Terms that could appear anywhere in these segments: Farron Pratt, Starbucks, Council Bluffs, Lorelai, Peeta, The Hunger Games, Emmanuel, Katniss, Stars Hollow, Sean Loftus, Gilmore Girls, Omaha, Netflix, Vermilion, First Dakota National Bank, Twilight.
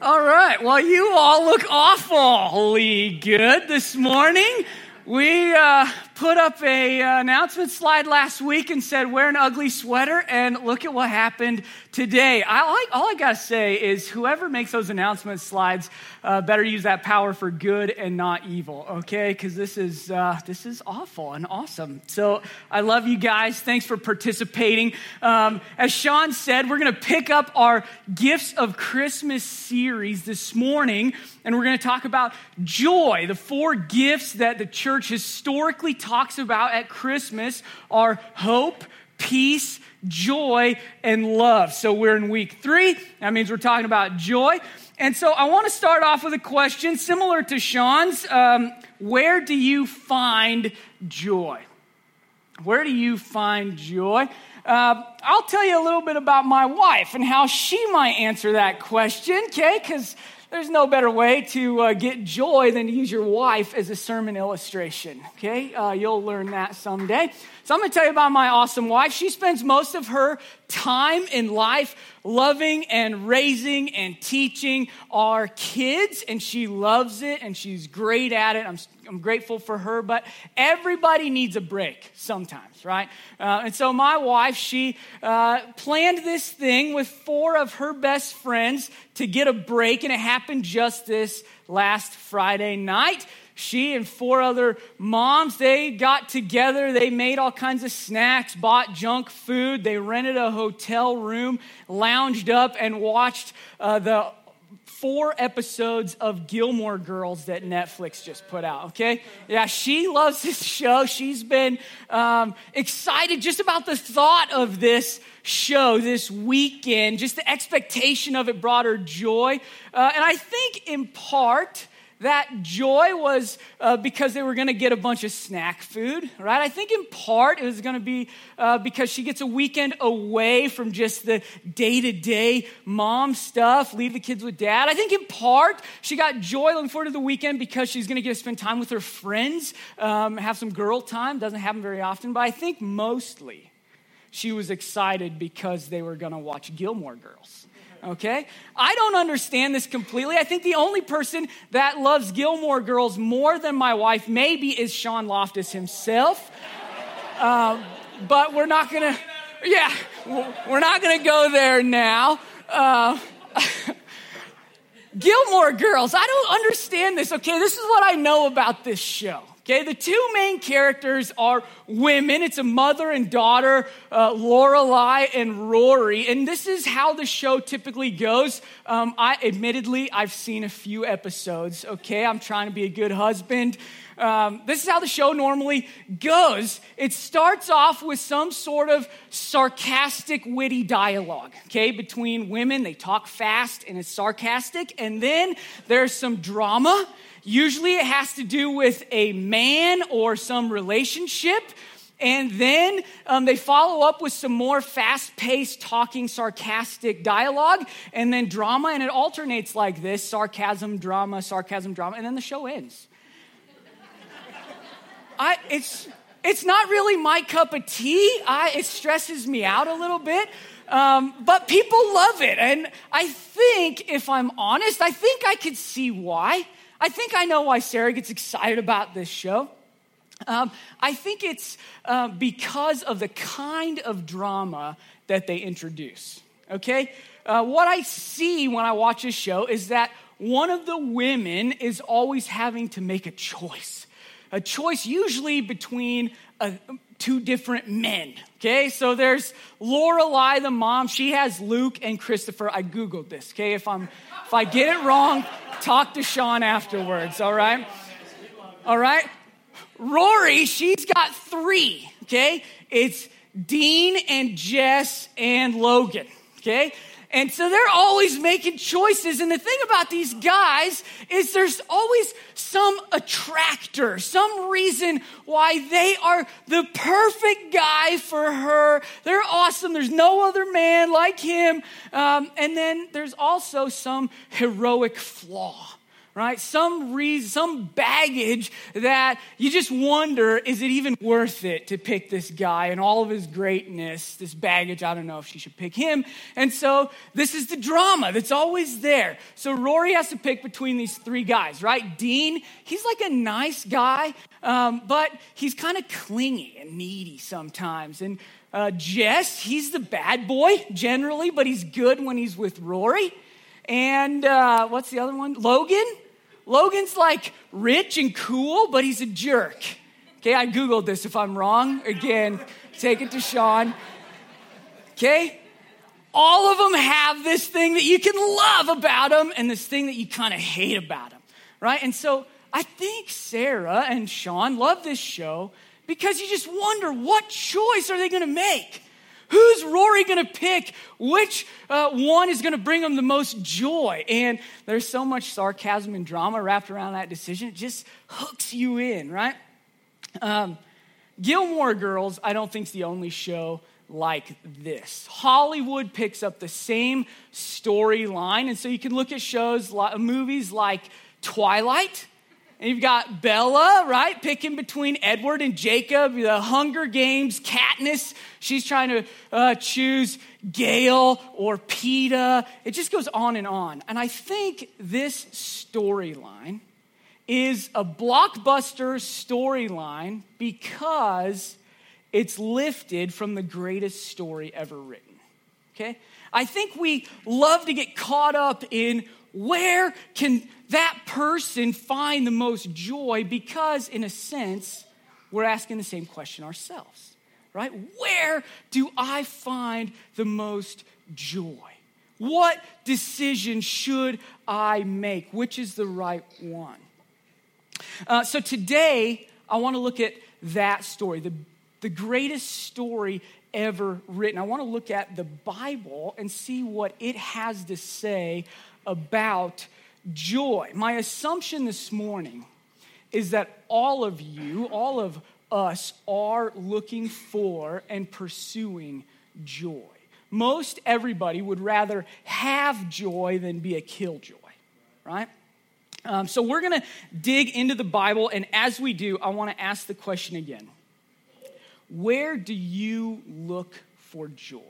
All right. Well, you all look awfully good this morning. We put up an announcement slide last week and said, wear an ugly sweater, and look at what happened today. All I got to say is whoever makes those announcement slides better use that power for good and not evil, okay? Because this is awful and awesome. So I love you guys. Thanks for participating. As Sean said, we're going to pick up our Gifts of Christmas series this morning, and we're going to talk about joy. The four gifts that the church historically talks about at Christmas are hope, peace, joy, and love. So we're in week 3. That means we're talking about joy. And so I want to start off with a question similar to Sean's. Where do you find joy? Where do you find joy? I'll tell you a little bit about my wife and how she might answer that question, okay? Because there's no better way to get joy than to use your wife as a sermon illustration, okay? You'll learn that someday. So I'm going to tell you about my awesome wife. She spends most of her time in life loving and raising and teaching our kids, and she loves it, and she's great at it. I'm grateful for her, but everybody needs a break sometimes, right? And so my wife, she planned this thing with 4 of her best friends to get a break, and it happened just this last Friday night. She and 4 other moms, they got together, they made all kinds of snacks, bought junk food, they rented a hotel room, lounged up, and watched the 4 episodes of Gilmore Girls that Netflix just put out, okay? Yeah, she loves this show. She's been excited just about the thought of this show this weekend. Just the expectation of it brought her joy. And I think in part that joy was because they were going to get a bunch of snack food, right? I think in part it was going to be because she gets a weekend away from just the day-to-day mom stuff, leave the kids with dad. I think in part she got joy looking forward to the weekend because she's going to get to spend time with her friends, have some girl time. Doesn't happen very often, but I think mostly she was excited because they were going to watch Gilmore Girls. Okay? I don't understand this completely. I think the only person that loves Gilmore Girls more than my wife maybe is Sean Loftus himself. But we're not gonna go there now. Gilmore Girls, I don't understand this. Okay, this is what I know about this show. Okay, the 2 main characters are women. It's a mother and daughter, Lorelai and Rory. And this is how the show typically goes. I've seen a few episodes. Okay, I'm trying to be a good husband. This is how the show normally goes. It starts off with some sort of sarcastic, witty dialogue, okay, between women. They talk fast and it's sarcastic. And then there's some drama. Usually it has to do with a man or some relationship. And then they follow up with some more fast-paced, talking, sarcastic dialogue, and then drama. And it alternates like this, sarcasm, drama, and then the show ends. It's not really my cup of tea. It stresses me out a little bit. But people love it. And I think, if I'm honest, I think I could see why. I think I know why Sarah gets excited about this show. I think it's because of the kind of drama that they introduce, okay? What I see when I watch this show is that one of the women is always having to make a choice usually between 2 different men, okay? So there's Lorelai, the mom. She has Luke and Christopher. I Googled this, okay? If I get it wrong, talk to Sean afterwards, all right? All right? Rory, she's got 3, okay? It's Dean and Jess and Logan, okay? And so they're always making choices. And the thing about these guys is there's always some attractor, some reason why they are the perfect guy for her. They're awesome. There's no other man like him. And then there's also some heroic flaw right? Some reason, some baggage that you just wonder, is it even worth it to pick this guy and all of his greatness, this baggage? I don't know if she should pick him. And so this is the drama that's always there. So Rory has to pick between these three guys, right? Dean, he's like a nice guy, but he's kind of clingy and needy sometimes. And Jess, he's the bad boy generally, but he's good when he's with Rory. And what's the other one? Logan. Logan's like rich and cool, but he's a jerk. Okay, I Googled this. If I'm wrong, again, take it to Sean. Okay? All of them have this thing that you can love about them and this thing that you kind of hate about them, right? And so I think Sarah and Sean love this show because you just wonder, what choice are they going to make? Who's Rory going to pick? Which one is going to bring him the most joy? And there's so much sarcasm and drama wrapped around that decision. It just hooks you in, right? Gilmore Girls, I don't think, is the only show like this. Hollywood picks up the same storyline. And so you can look at shows, movies like Twilight. And you've got Bella, right, picking between Edward and Jacob. The Hunger Games, Katniss, she's trying to choose Gale or Peeta. It just goes on and on. And I think this storyline is a blockbuster storyline because it's lifted from the greatest story ever written, okay? I think we love to get caught up in where can that person find the most joy? Because in a sense, we're asking the same question ourselves, right? Where do I find the most joy? What decision should I make? Which is the right one? So today, I want to look at that story, the greatest story ever written. I want to look at the Bible and see what it has to say about joy. My assumption this morning is that all of you, all of us, are looking for and pursuing joy. Most everybody would rather have joy than be a killjoy, right? So we're going to dig into the Bible, and as we do, I want to ask the question again. Where do you look for joy?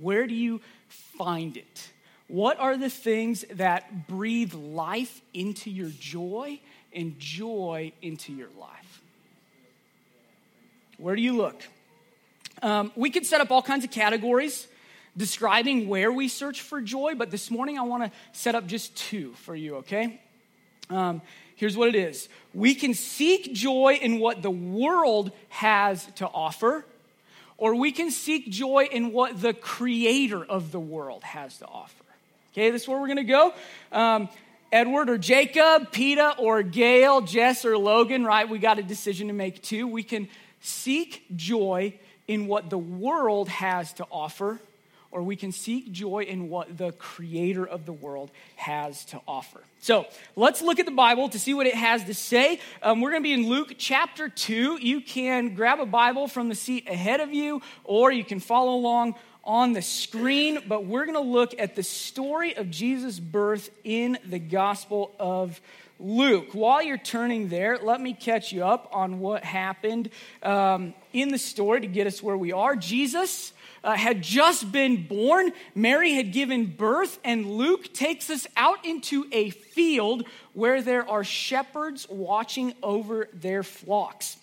Where do you find it? What are the things that breathe life into your joy and joy into your life? Where do you look? We could set up all kinds of categories describing where we search for joy, but this morning I want to set up just two for you, okay? Here's what it is. We can seek joy in what the world has to offer, or we can seek joy in what the creator of the world has to offer. Okay, this is where we're going to go. Edward or Jacob, Peeta or Gale, Jess or Logan, right? We got a decision to make too. We can seek joy in what the world has to offer, or we can seek joy in what the creator of the world has to offer. So let's look at the Bible to see what it has to say. We're going to be in Luke chapter 2. You can grab a Bible from the seat ahead of you, or you can follow along on the screen, but we're going to look at the story of Jesus' birth in the Gospel of Luke. While you're turning there, let me catch you up on what happened in the story to get us where we are. Jesus had just been born. Mary had given birth, and Luke takes us out into a field where there are shepherds watching over their flocks.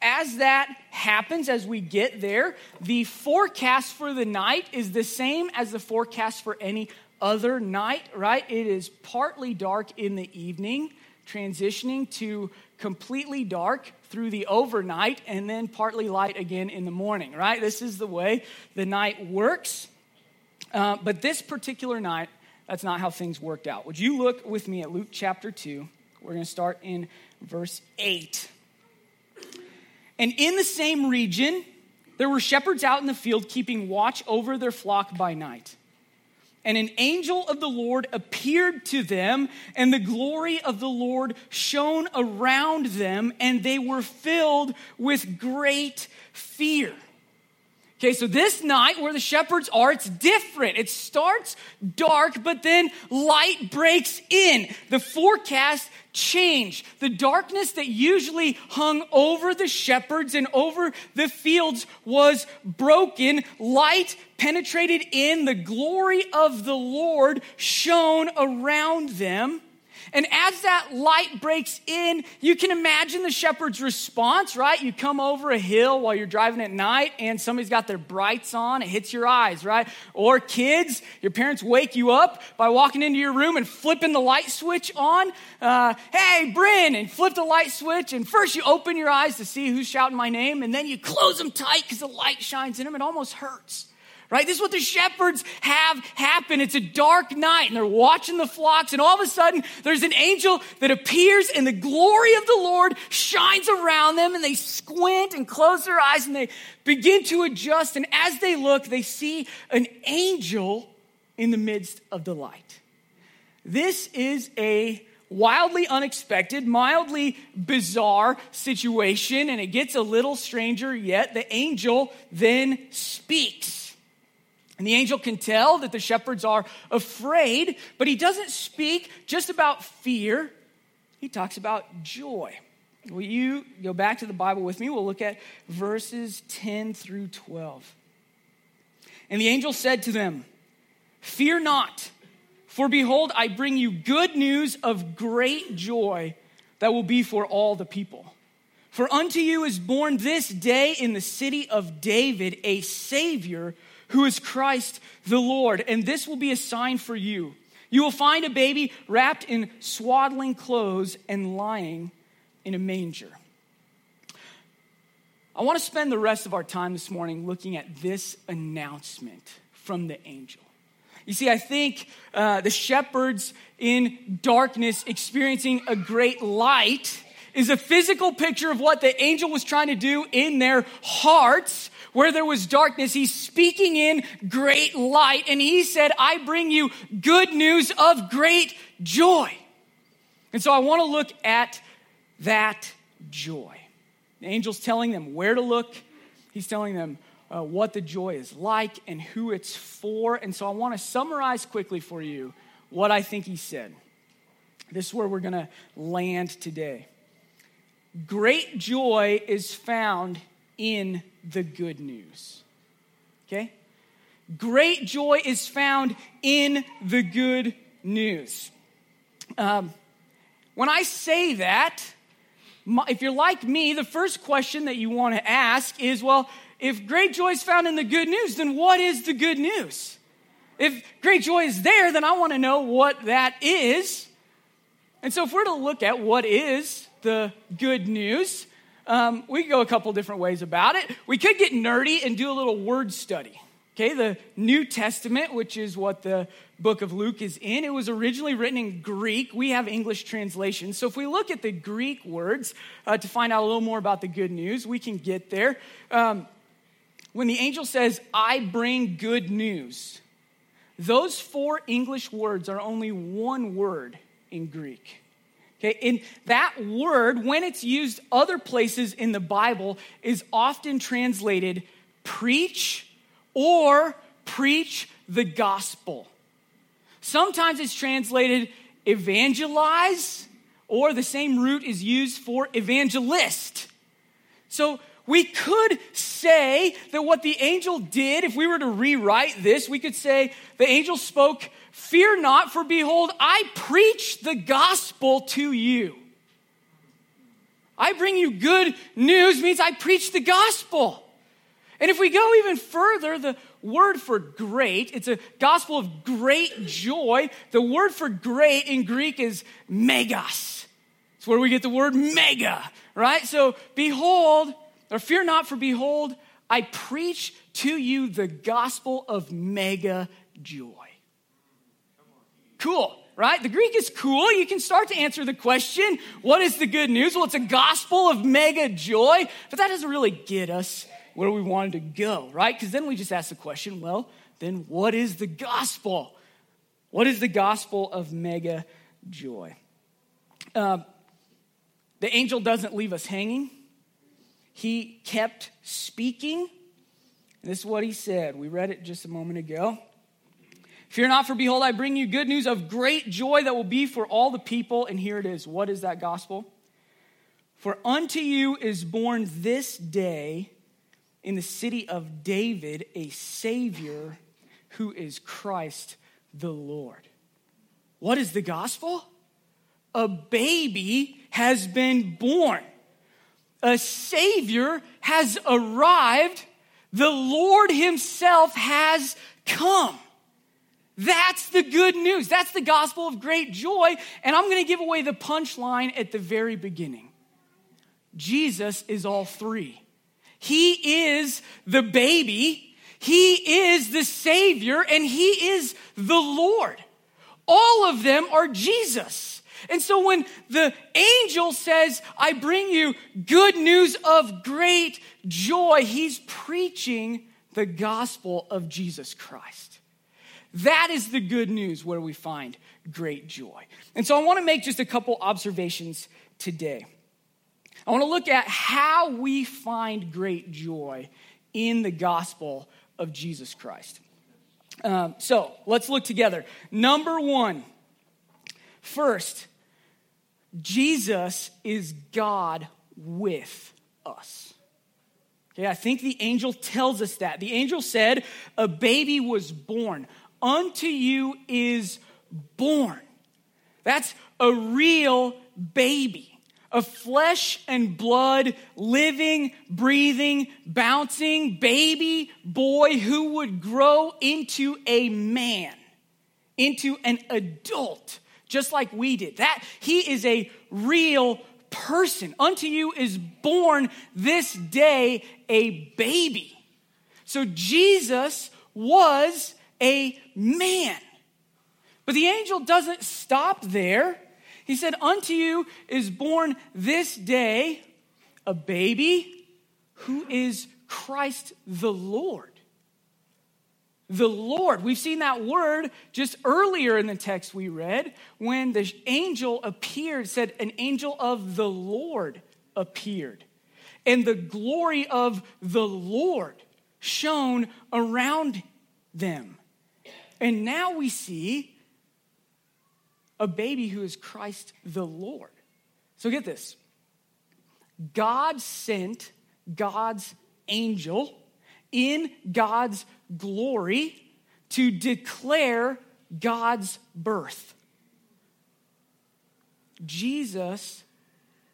As that happens, as we get there, the forecast for the night is the same as the forecast for any other night, right? It is partly dark in the evening, transitioning to completely dark through the overnight, and then partly light again in the morning, right? This is the way the night works. But this particular night, that's not how things worked out. Would you look with me at Luke chapter 2? We're going to start in verse 8. And in the same region, there were shepherds out in the field keeping watch over their flock by night. And an angel of the Lord appeared to them, and the glory of the Lord shone around them, and they were filled with great fear. Okay, so this night where the shepherds are, it's different. It starts dark, but then light breaks in. The forecast changed. The darkness that usually hung over the shepherds and over the fields was broken. Light penetrated in. The glory of the Lord shone around them. And as that light breaks in, you can imagine the shepherd's response, right? You come over a hill while you're driving at night and somebody's got their brights on. It hits your eyes, right? Or kids, your parents wake you up by walking into your room and flipping the light switch on. Hey, Bryn, and flip the light switch. And first you open your eyes to see who's shouting my name. And then you close them tight because the light shines in them. It almost hurts. Right? This is what the shepherds have happen. It's a dark night and they're watching the flocks, and all of a sudden there's an angel that appears and the glory of the Lord shines around them, and they squint and close their eyes and they begin to adjust. And as they look, they see an angel in the midst of the light. This is a wildly unexpected, mildly bizarre situation, and it gets a little stranger yet. The angel then speaks. And the angel can tell that the shepherds are afraid, but he doesn't speak just about fear. He talks about joy. Will you go back to the Bible with me? We'll look at verses 10 through 12. And the angel said to them, "Fear not, for behold, I bring you good news of great joy that will be for all the people. For unto you is born this day in the city of David a Savior, who is Christ the Lord. And this will be a sign for you. You will find a baby wrapped in swaddling clothes and lying in a manger." I want to spend the rest of our time this morning looking at this announcement from the angel. You see, I think the shepherds in darkness experiencing a great light is a physical picture of what the angel was trying to do in their hearts. Where there was darkness, he's speaking in great light. And he said, "I bring you good news of great joy." And so I want to look at that joy. The angel's telling them where to look. He's telling them what the joy is like and who it's for. And so I want to summarize quickly for you what I think he said. This is where we're going to land today. Great joy is found in the good news, okay? Great joy is found in the good news. When I say that, if you're like me, the first question that you want to ask is, well, if great joy is found in the good news, then what is the good news? If great joy is there, then I want to know what that is. And so if we're to look at what is the good news, we could go a couple different ways about it. We could get nerdy and do a little word study. Okay, the New Testament, which is what the book of Luke is in, it was originally written in Greek. We have English translations. So if we look at the Greek words to find out a little more about the good news, we can get there. When the angel says, "I bring good news," those four English words are only one word in Greek. Okay, and that word, when it's used other places in the Bible, is often translated preach or preach the gospel. Sometimes it's translated evangelize, or the same root is used for evangelist. So we could say that what the angel did, if we were to rewrite this, we could say the angel spoke, "Fear not, for behold, I preach the gospel to you." I bring you good news means I preach the gospel. And if we go even further, the word for great, it's a gospel of great joy. The word for great in Greek is megas. It's where we get the word mega, right? So behold, or fear not, for behold, I preach to you the gospel of mega joy. Cool, right? The Greek is cool. You can start to answer the question, what is the good news? Well, it's a gospel of mega joy, but that doesn't really get us where we wanted to go, right? Because then we just ask the question, well, then what is the gospel? What is the gospel of mega joy? The angel doesn't leave us hanging. He kept speaking. And this is what he said. We read it just a moment ago. Fear not, for behold, I bring you good news of great joy that will be for all the people. And here it is. What is that gospel? For unto you is born this day in the city of David a Savior who is Christ the Lord. What is the gospel? A baby has been born. A Savior has arrived. The Lord himself has come. That's the good news. That's the gospel of great joy. And I'm going to give away the punchline at the very beginning. Jesus is all three. He is the baby. He is the Savior. And he is the Lord. All of them are Jesus. And so when the angel says, I bring you good news of great joy, he's preaching the gospel of Jesus Christ. That is the good news where we find great joy. And so I want to make just a couple observations today. I want to look at how we find great joy in the gospel of Jesus Christ. So let's look together. Number one, first, Jesus is God with us. Okay, I think the angel tells us that. The angel said a baby was born. Unto you is born. That's a real baby, a flesh and blood, living, breathing, bouncing baby boy who would grow into a man, into an adult, just like we did. That he is a real person. Unto you is born this day a baby. So Jesus was a man. But the angel doesn't stop there. He said, unto you is born this day a baby who is Christ the Lord. The Lord. We've seen that word just earlier in the text we read when the angel appeared, said an angel of the Lord appeared. And the glory of the Lord shone around them. And now we see a baby who is Christ the Lord. So get this. God sent God's angel in God's glory to declare God's birth. Jesus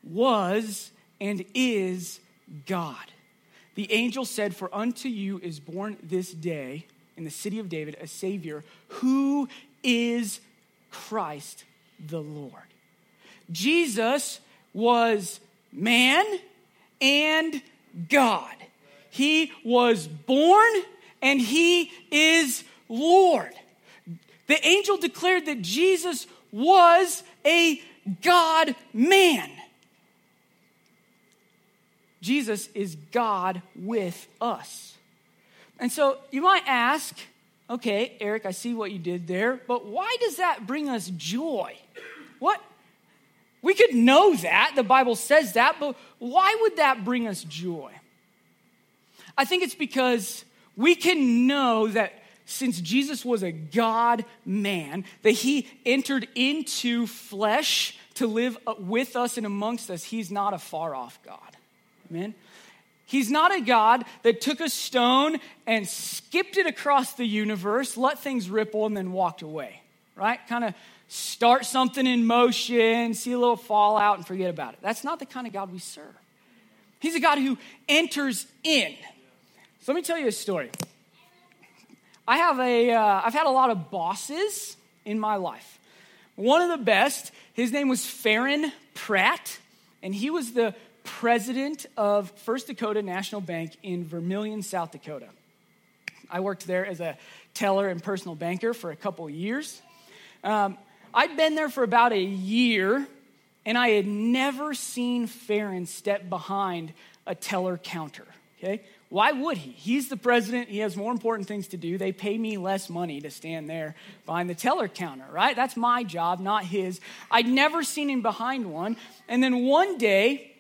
was and is God. The angel said, for unto you is born this day in the city of David a Savior who is Christ the Lord. Jesus was man and God. He was born and he is Lord. The angel declared that Jesus was a God-man. Jesus is God with us. And so you might ask, okay, Eric, I see what you did there, but why does that bring us joy? What? We could know that, the Bible says that, but why would that bring us joy? I think it's because we can know that since Jesus was a God-man, that he entered into flesh to live with us and amongst us, he's not a far-off God. Amen? He's not a God that took a stone and skipped it across the universe, let things ripple, and then walked away, right? Kind of start something in motion, see a little fallout, and forget about it. That's not the kind of God we serve. He's a God who enters in. So let me tell you a story. I've had a lot of bosses in my life. One of the best, his name was Farron Pratt, and he was the president of First Dakota National Bank in Vermilion, South Dakota. I worked there as a teller and personal banker for a couple years. I'd been there for about a year, and I had never seen Farron step behind a teller counter. Okay, why would he? He's the president. He has more important things to do. They pay me less money to stand there behind the teller counter, right? That's my job, not his. I'd never seen him behind one. And then one day,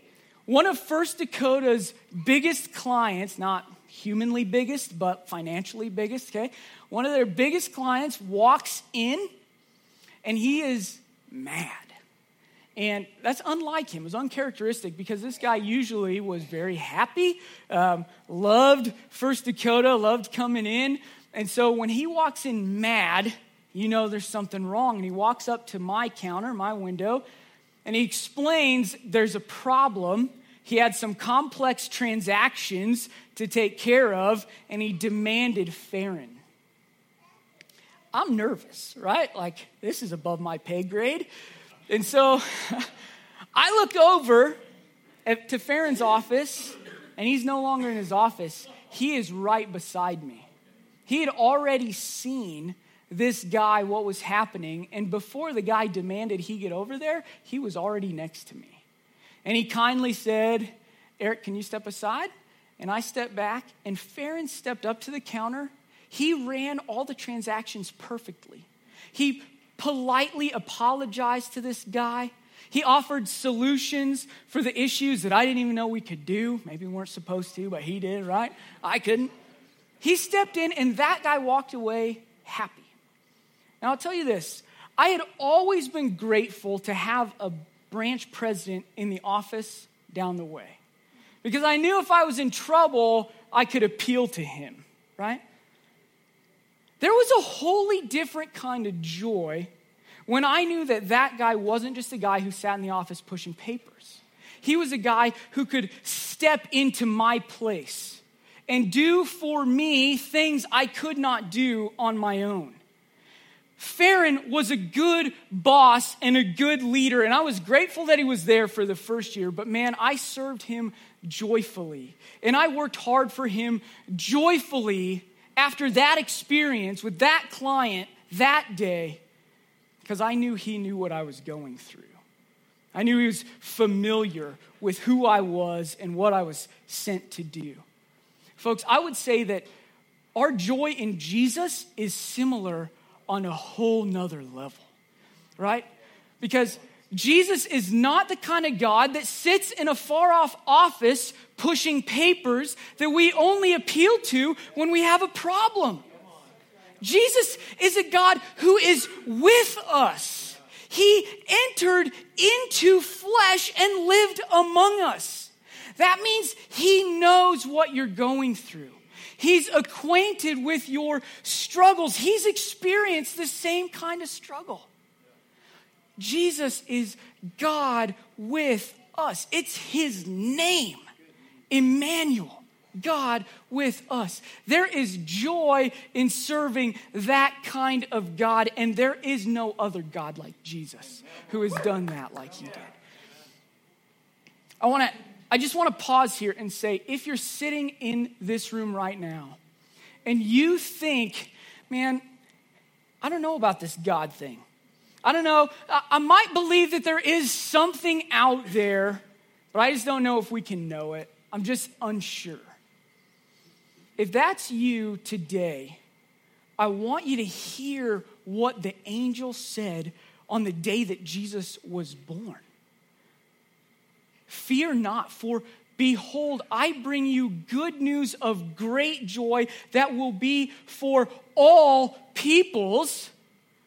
one of First Dakota's biggest clients, not humanly biggest, but financially biggest, okay? One of their biggest clients walks in, and he is mad. And that's unlike him. It was uncharacteristic because this guy usually was very happy, loved First Dakota, loved coming in. And so when he walks in mad, you know there's something wrong. And he walks up to my counter, my window, and he explains there's a problem. He had some complex transactions to take care of, and he demanded Farron. I'm nervous, right? Like, this is above my pay grade. And so I look over to Farron's office, and he's no longer in his office. He is right beside me. He had already seen this guy, what was happening, and before the guy demanded he get over there, he was already next to me. And he kindly said, "Eric, can you step aside?" And I stepped back, and Farron stepped up to the counter. He ran all the transactions perfectly. He politely apologized to this guy. He offered solutions for the issues that I didn't even know we could do. Maybe we weren't supposed to, but he did, right? I couldn't. He stepped in, and that guy walked away happy. Now, I'll tell you this. I had always been grateful to have a branch president in the office down the way, because I knew if I was in trouble, I could appeal to him, right? There was a wholly different kind of joy when I knew that that guy wasn't just a guy who sat in the office pushing papers. He was a guy who could step into my place and do for me things I could not do on my own. Farron was a good boss and a good leader, and I was grateful that he was there for the first year, but man, I served him joyfully, and I worked hard for him joyfully after that experience with that client that day, because I knew he knew what I was going through. I knew he was familiar with who I was and what I was sent to do. Folks, I would say that our joy in Jesus is similar on a whole nother level, right? Because Jesus is not the kind of God that sits in a far-off office pushing papers that we only appeal to when we have a problem. Jesus is a God who is with us. He entered into flesh and lived among us. That means he knows what you're going through. He's acquainted with your struggles. He's experienced the same kind of struggle. Jesus is God with us. It's his name, Emmanuel, God with us. There is joy in serving that kind of God, and there is no other God like Jesus who has done that like he did. I just want to pause here and say, if you're sitting in this room right now and you think, man, I don't know about this God thing. I don't know. I might believe that there is something out there, but I just don't know if we can know it. I'm just unsure. If that's you today, I want you to hear what the angel said on the day that Jesus was born. "Fear not, for behold, I bring you good news of great joy that will be for all peoples.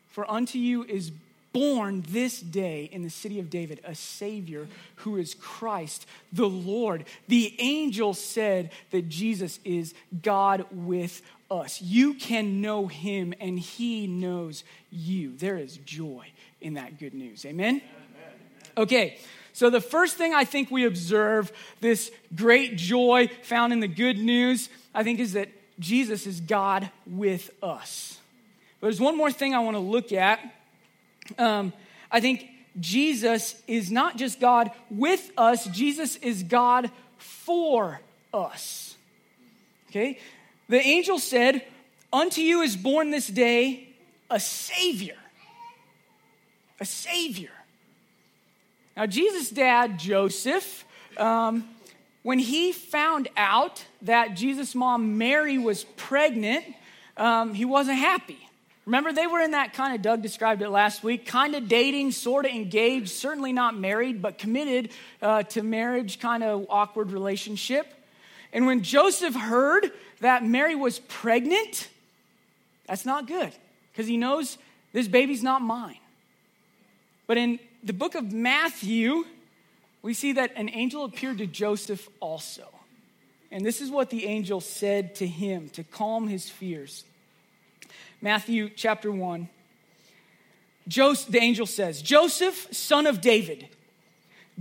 For unto you is born this day in the city of David a Savior who is Christ the Lord." The angel said that Jesus is God with us. You can know him and he knows you. There is joy in that good news. Amen? Okay. So the first thing I think we observe, this great joy found in the good news, I think is that Jesus is God with us. But there's one more thing I want to look at. I think Jesus is not just God with us, Jesus is God for us. Okay? The angel said, "Unto you is born this day a Savior." A Savior. Now, Jesus' dad, Joseph, when he found out that Jesus' mom, Mary, was pregnant, he wasn't happy. Remember, they were in that kind of, Doug described it last week, kind of dating, sort of engaged, certainly not married, but committed to marriage, kind of awkward relationship. And when Joseph heard that Mary was pregnant, that's not good, because he knows this baby's not mine. But in the book of Matthew, we see that an angel appeared to Joseph also. And this is what the angel said to him to calm his fears. Matthew chapter 1. The angel says, "Joseph, son of David,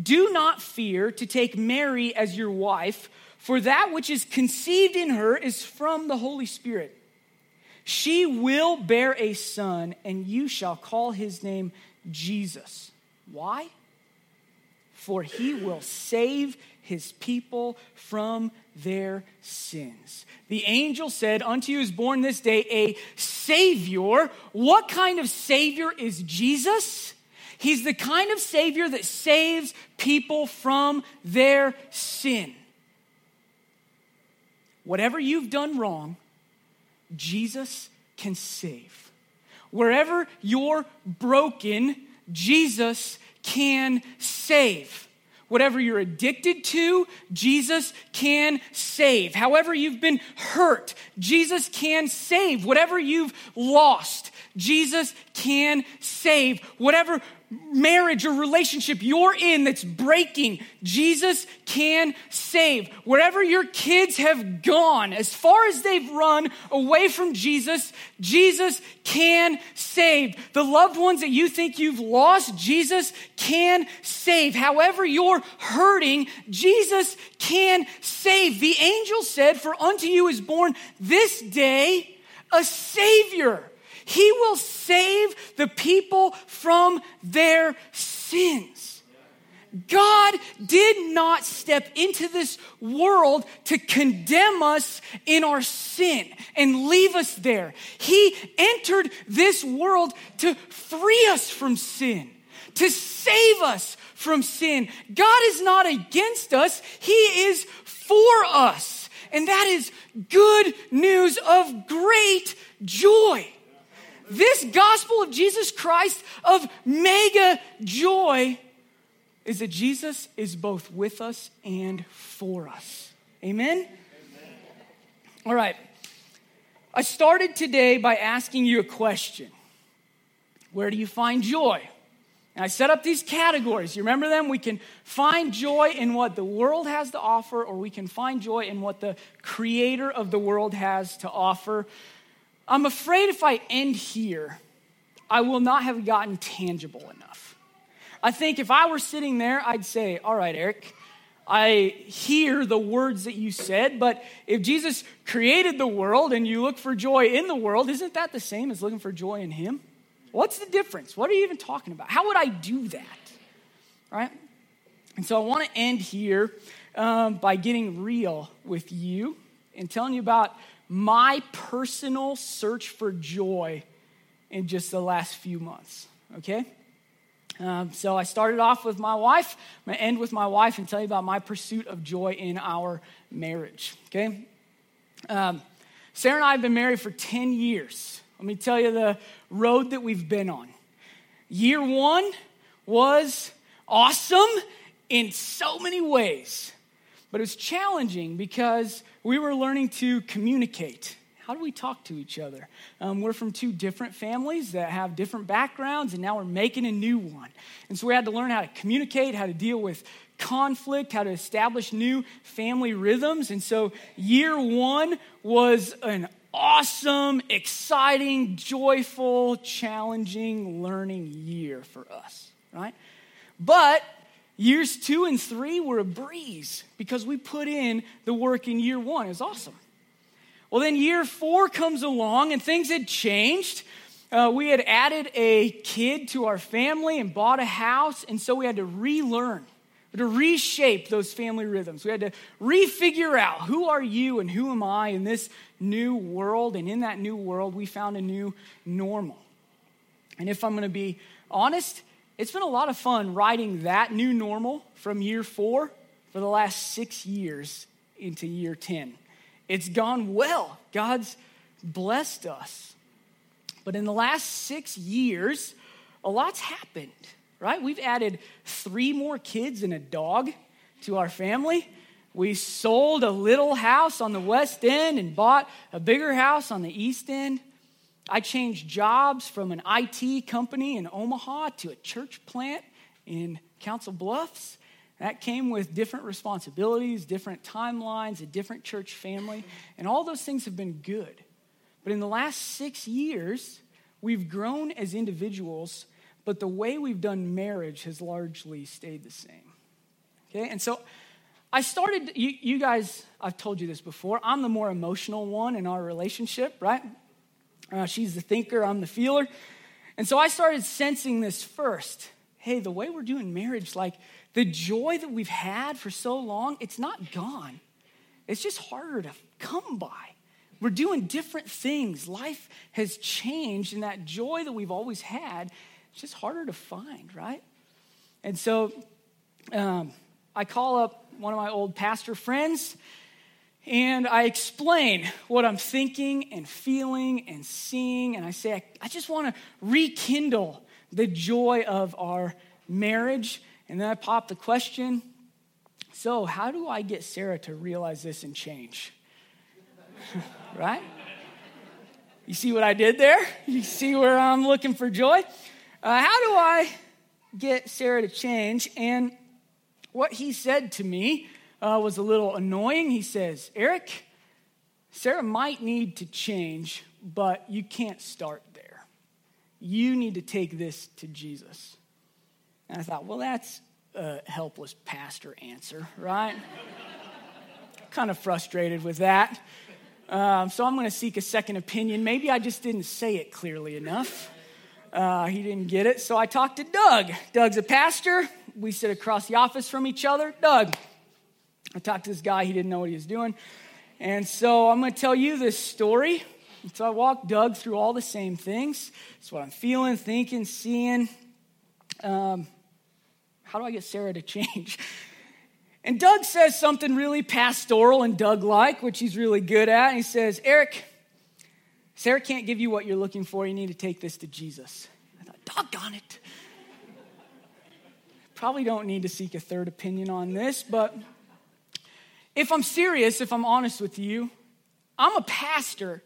do not fear to take Mary as your wife, for that which is conceived in her is from the Holy Spirit. She will bear a son, and you shall call his name Jesus." Why? "For he will save his people from their sins." The angel said, "Unto you is born this day a Savior." What kind of Savior is Jesus? He's the kind of Savior that saves people from their sin. Whatever you've done wrong, Jesus can save. Wherever you're broken, Jesus can save. Whatever you're addicted to, Jesus can save. However you've been hurt, Jesus can save. Whatever you've lost, Jesus can save. Whatever marriage or relationship you're in that's breaking, Jesus can save. Wherever your kids have gone, as far as they've run away from Jesus, Jesus can save. The loved ones that you think you've lost, Jesus can save. However you're hurting, Jesus can save. The angel said, "For unto you is born this day a Savior. He will save the people from their sins." God did not step into this world to condemn us in our sin and leave us there. He entered this world to free us from sin, to save us from sin. God is not against us. He is for us. And that is good news of great joy. This gospel of Jesus Christ of mega joy is that Jesus is both with us and for us. Amen? Amen. All right. I started today by asking you a question. Where do you find joy? And I set up these categories. You remember them? We can find joy in what the world has to offer, or we can find joy in what the creator of the world has to offer. I'm afraid if I end here, I will not have gotten tangible enough. I think if I were sitting there, I'd say, "All right, Eric, I hear the words that you said, but if Jesus created the world and you look for joy in the world, isn't that the same as looking for joy in him? What's the difference? What are you even talking about? How would I do that?" Right? And so I want to end here by getting real with you and telling you about my personal search for joy in just the last few months, okay? So I started off with my wife. I'm going to end with my wife and tell you about my pursuit of joy in our marriage, okay? Sarah and I have been married for 10 years. Let me tell you the road that we've been on. Year one was awesome in so many ways. But it was challenging because we were learning to communicate. How do we talk to each other? We're from two different families that have different backgrounds, and now we're making a new one. And so we had to learn how to communicate, how to deal with conflict, how to establish new family rhythms. And so year one was an awesome, exciting, joyful, challenging learning year for us, right? But years two and three were a breeze because we put in the work in year one. It was awesome. Well, then year four comes along and things had changed. We had added a kid to our family and bought a house, and so we had to relearn, to reshape those family rhythms. We had to refigure out, who are you and who am I in this new world? And in that new world, we found a new normal. And if I'm going to be honest, it's been a lot of fun riding that new normal from year four for the last 6 years into year 10. It's gone well. God's blessed us. But in the last 6 years, a lot's happened, right? We've added 3 more kids and a dog to our family. We sold a little house on the west end and bought a bigger house on the east end. I changed jobs from an IT company in Omaha to a church plant in Council Bluffs. That came with different responsibilities, different timelines, a different church family, and all those things have been good. But in the last 6 years, we've grown as individuals, but the way we've done marriage has largely stayed the same. Okay, and so I started, you guys, I've told you this before, I'm the more emotional one in our relationship, right? She's the thinker, I'm the feeler. And so I started sensing this first. Hey, the way we're doing marriage, like the joy that we've had for so long, it's not gone. It's just harder to come by. We're doing different things. Life has changed, and that joy that we've always had, it's just harder to find, right? And so I call up one of my old pastor friends, and I explain what I'm thinking and feeling and seeing, and I say, I just want to rekindle the joy of our marriage. And then I pop the question, so how do I get Sarah to realize this and change? Right? You see what I did there? You see where I'm looking for joy? How do I get Sarah to change? And what he said to me was a little annoying. He says, Eric, Sarah might need to change, but you can't start there. You need to take this to Jesus. And I thought, well, that's a helpless pastor answer, right? Kind of frustrated with that. So I'm going to seek a second opinion. Maybe I just didn't say it clearly enough. He didn't get it. So I talked to Doug. Doug's a pastor. We sit across the office from each other. Doug, I talked to this guy. He didn't know what he was doing. And so I'm going to tell you this story. And so I walked Doug through all the same things. It's what I'm feeling, thinking, seeing. How do I get Sarah to change? And Doug says something really pastoral and Doug-like, which he's really good at. And he says, Eric, Sarah can't give you what you're looking for. You need to take this to Jesus. I thought, doggone it. Probably don't need to seek a third opinion on this, but if I'm serious, if I'm honest with you, I'm a pastor.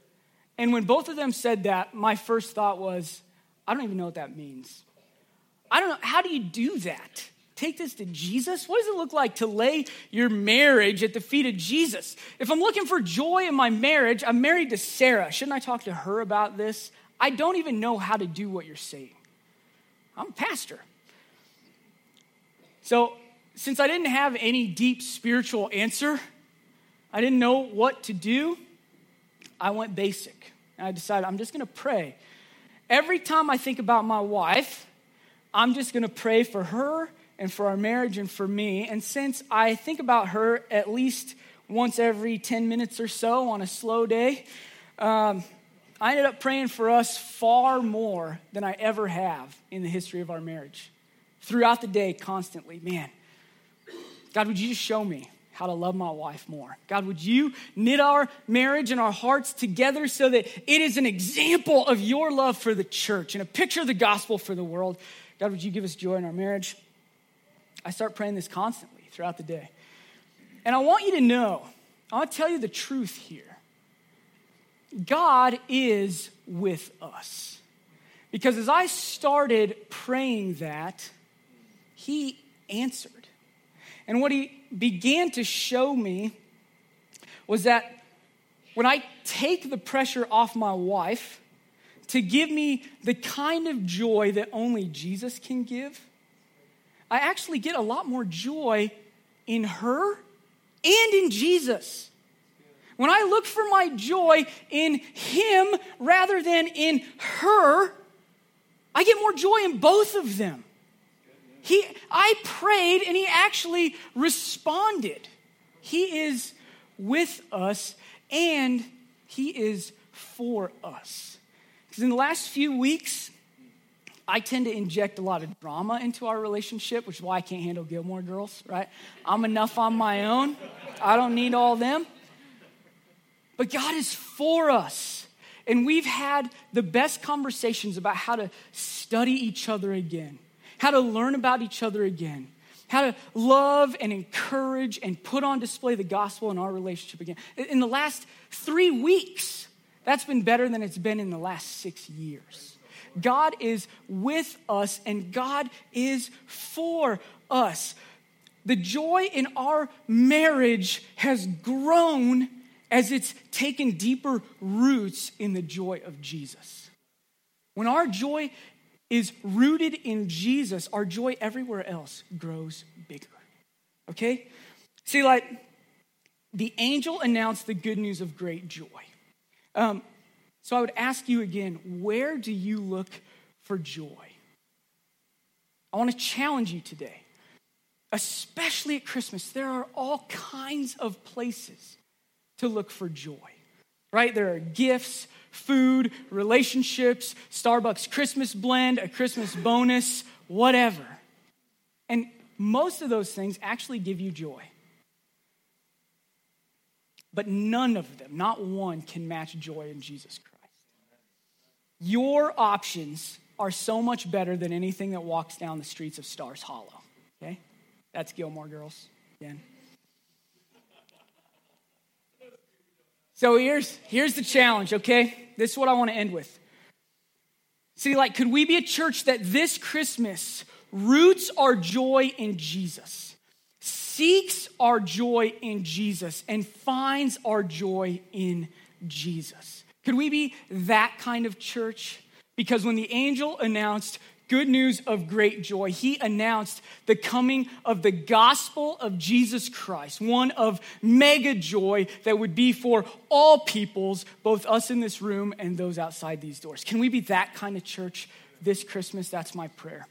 And when both of them said that, my first thought was, I don't even know what that means. I don't know. How do you do that? Take this to Jesus? What does it look like to lay your marriage at the feet of Jesus? If I'm looking for joy in my marriage, I'm married to Sarah. Shouldn't I talk to her about this? I don't even know how to do what you're saying. I'm a pastor. So, since I didn't have any deep spiritual answer, I didn't know what to do, I went basic. And I decided I'm just going to pray. Every time I think about my wife, I'm just going to pray for her and for our marriage and for me. And since I think about her at least once every 10 minutes or so on a slow day, I ended up praying for us far more than I ever have in the history of our marriage. Throughout the day, constantly, man, God, would you just show me how to love my wife more? God, would you knit our marriage and our hearts together so that it is an example of your love for the church and a picture of the gospel for the world? God, would you give us joy in our marriage? I start praying this constantly throughout the day. And I want you to know, I want to tell you the truth here. God is with us. Because as I started praying that, he answered. And what he began to show me was that when I take the pressure off my wife to give me the kind of joy that only Jesus can give, I actually get a lot more joy in her and in Jesus. When I look for my joy in him rather than in her, I get more joy in both of them. I prayed and he actually responded. He is with us and he is for us. Because in the last few weeks, I tend to inject a lot of drama into our relationship, which is why I can't handle Gilmore Girls, right? I'm enough on my own. I don't need all them. But God is for us. And we've had the best conversations about how to study each other again, how to learn about each other again, how to love and encourage and put on display the gospel in our relationship again. In the last 3 weeks, that's been better than it's been in the last 6 years. God is with us and God is for us. The joy in our marriage has grown as it's taken deeper roots in the joy of Jesus. When our joy is rooted in Jesus, our joy everywhere else grows bigger, okay? See, like, the angel announced the good news of great joy. So I would ask you again, where do you look for joy? I want to challenge you today, especially at Christmas. There are all kinds of places to look for joy, right? There are gifts, food, relationships, Starbucks Christmas blend, a Christmas bonus, whatever. And most of those things actually give you joy. But none of them, not one, can match joy in Jesus Christ. Your options are so much better than anything that walks down the streets of Stars Hollow, okay? That's Gilmore Girls again. So here's the challenge, okay? This is what I want to end with. See, like, could we be a church that this Christmas roots our joy in Jesus, seeks our joy in Jesus, and finds our joy in Jesus? Could we be that kind of church? Because when the angel announced good news of great joy, he announced the coming of the gospel of Jesus Christ, one of mega joy that would be for all peoples, both us in this room and those outside these doors. Can we be that kind of church this Christmas? That's my prayer.